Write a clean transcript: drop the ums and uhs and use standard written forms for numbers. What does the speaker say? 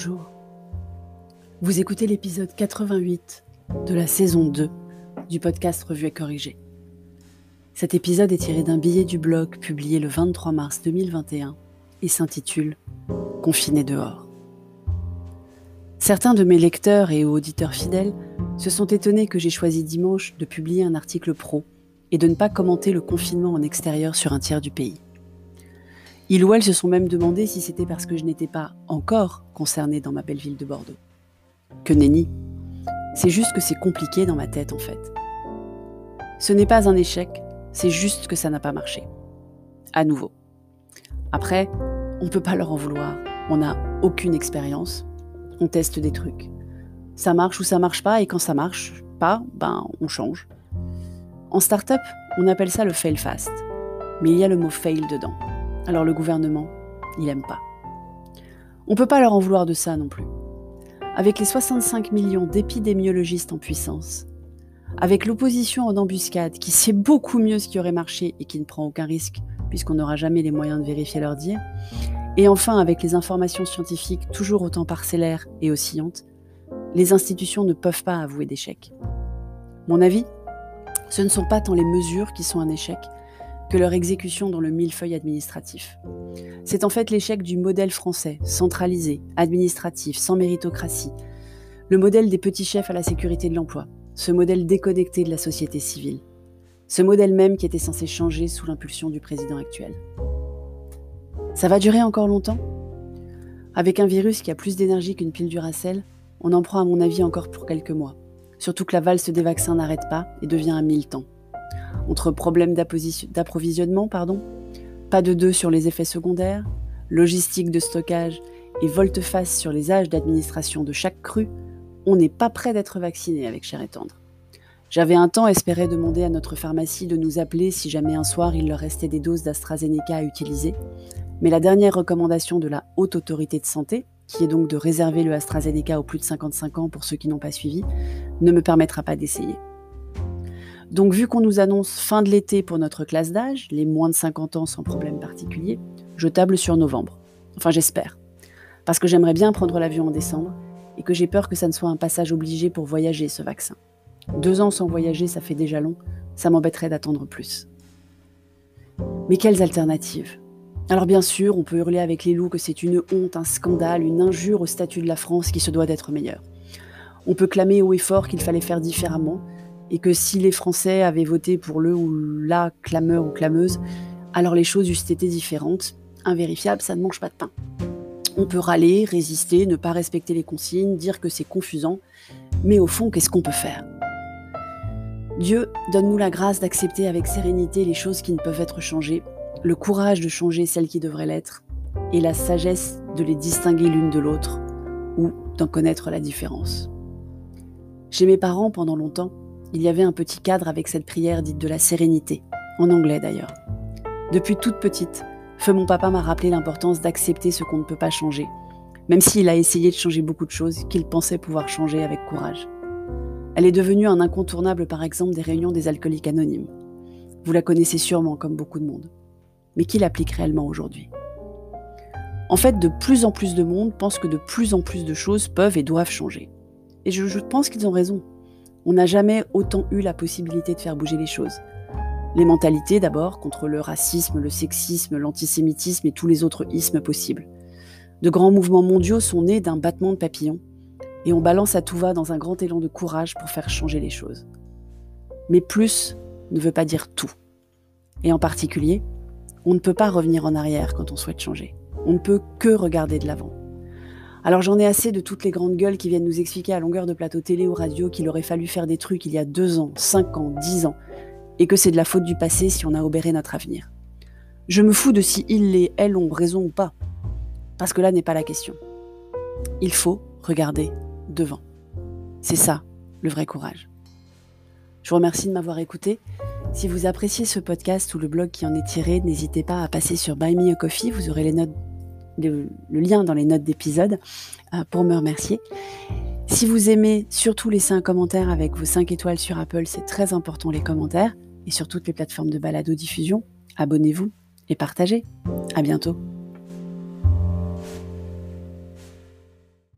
Bonjour, vous écoutez l'épisode 88 de la saison 2 du podcast Revue et Corrigée. Cet épisode est tiré d'un billet du blog publié le 23 mars 2021 et s'intitule « Confinés dehors ». Certains de mes lecteurs et auditeurs fidèles se sont étonnés que j'ai choisi dimanche de publier un article pro et de ne pas commenter le confinement en extérieur sur un tiers du pays. Ils ou elles se sont même demandé si c'était parce que je n'étais pas encore concernée dans ma belle ville de Bordeaux. Que nenni, c'est juste que c'est compliqué dans ma tête en fait. Ce n'est pas un échec, c'est juste que ça n'a pas marché. À nouveau. Après, on ne peut pas leur en vouloir, on n'a aucune expérience, on teste des trucs. Ça marche ou ça marche pas, et quand ça marche pas, on change. En start-up, on appelle ça le fail fast, mais il y a le mot fail dedans. Alors le gouvernement, il aime pas. On peut pas leur en vouloir de ça non plus. Avec les 65 millions d'épidémiologistes en puissance, avec l'opposition en embuscade qui sait beaucoup mieux ce qui aurait marché et qui ne prend aucun risque puisqu'on n'aura jamais les moyens de vérifier leur dire, et enfin avec les informations scientifiques toujours autant parcellaires et oscillantes, les institutions ne peuvent pas avouer d'échec. Mon avis, ce ne sont pas tant les mesures qui sont un échec, que leur exécution dans le millefeuille administratif. C'est en fait l'échec du modèle français, centralisé, administratif, sans méritocratie, le modèle des petits chefs à la sécurité de l'emploi, ce modèle déconnecté de la société civile, ce modèle même qui était censé changer sous l'impulsion du président actuel. Ça va durer encore longtemps ? Avec un virus qui a plus d'énergie qu'une pile Duracell, on en prend à mon avis encore pour quelques mois, surtout que la valse des vaccins n'arrête pas et devient à mille temps. Entre problèmes d'approvisionnement, pas de deux sur les effets secondaires, logistique de stockage et volte-face sur les âges d'administration de chaque crue, on n'est pas près d'être vacciné avec Cher et Tendre. J'avais un temps espéré demander à notre pharmacie de nous appeler si jamais un soir il leur restait des doses d'AstraZeneca à utiliser, mais la dernière recommandation de la Haute Autorité de Santé, qui est donc de réserver le AstraZeneca aux plus de 55 ans pour ceux qui n'ont pas suivi, ne me permettra pas d'essayer. Donc vu qu'on nous annonce fin de l'été pour notre classe d'âge, les moins de 50 ans sans problème particulier, je table sur novembre. Enfin j'espère. Parce que j'aimerais bien prendre l'avion en décembre et que j'ai peur que ça ne soit un passage obligé pour voyager ce vaccin. 2 ans sans voyager, ça fait déjà long, ça m'embêterait d'attendre plus. Mais quelles alternatives ? Alors bien sûr, on peut hurler avec les loups que c'est une honte, un scandale, une injure au statut de la France qui se doit d'être meilleure. On peut clamer haut et fort qu'il fallait faire différemment, et que si les Français avaient voté pour le ou la clameur ou clameuse, alors les choses eussent été différentes. Invérifiable, ça ne mange pas de pain. On peut râler, résister, ne pas respecter les consignes, dire que c'est confusant, mais au fond, qu'est-ce qu'on peut faire ? Dieu, donne-nous la grâce d'accepter avec sérénité les choses qui ne peuvent être changées, le courage de changer celles qui devraient l'être, et la sagesse de les distinguer l'une de l'autre, ou d'en connaître la différence. Chez mes parents, pendant longtemps, il y avait un petit cadre avec cette prière dite de la sérénité, en anglais d'ailleurs. Depuis toute petite, feu mon papa m'a rappelé l'importance d'accepter ce qu'on ne peut pas changer, même s'il a essayé de changer beaucoup de choses qu'il pensait pouvoir changer avec courage. Elle est devenue un incontournable par exemple des réunions des alcooliques anonymes. Vous la connaissez sûrement comme beaucoup de monde, mais qui l'applique réellement aujourd'hui ? En fait, de plus en plus de monde pense que de plus en plus de choses peuvent et doivent changer. Et je pense qu'ils ont raison. On n'a jamais autant eu la possibilité de faire bouger les choses. Les mentalités d'abord, contre le racisme, le sexisme, l'antisémitisme et tous les autres ismes possibles. De grands mouvements mondiaux sont nés d'un battement de papillons et on balance à tout va dans un grand élan de courage pour faire changer les choses. Mais plus ne veut pas dire tout. Et en particulier, on ne peut pas revenir en arrière quand on souhaite changer. On ne peut que regarder de l'avant. Alors j'en ai assez de toutes les grandes gueules qui viennent nous expliquer à longueur de plateau télé ou radio qu'il aurait fallu faire des trucs il y a 2 ans, 5 ans, 10 ans, et que c'est de la faute du passé si on a obéré notre avenir. Je me fous de si ils et elles ont raison ou pas, parce que là n'est pas la question. Il faut regarder devant. C'est ça, le vrai courage. Je vous remercie de m'avoir écouté. Si vous appréciez ce podcast ou le blog qui en est tiré, n'hésitez pas à passer sur Buy Me a Coffee, vous aurez les notes. Le lien dans les notes d'épisode pour me remercier. Si vous aimez, surtout laissez un commentaire avec vos 5 étoiles sur Apple, c'est très important les commentaires, et sur toutes les plateformes de balado-diffusion, abonnez-vous et partagez. À bientôt.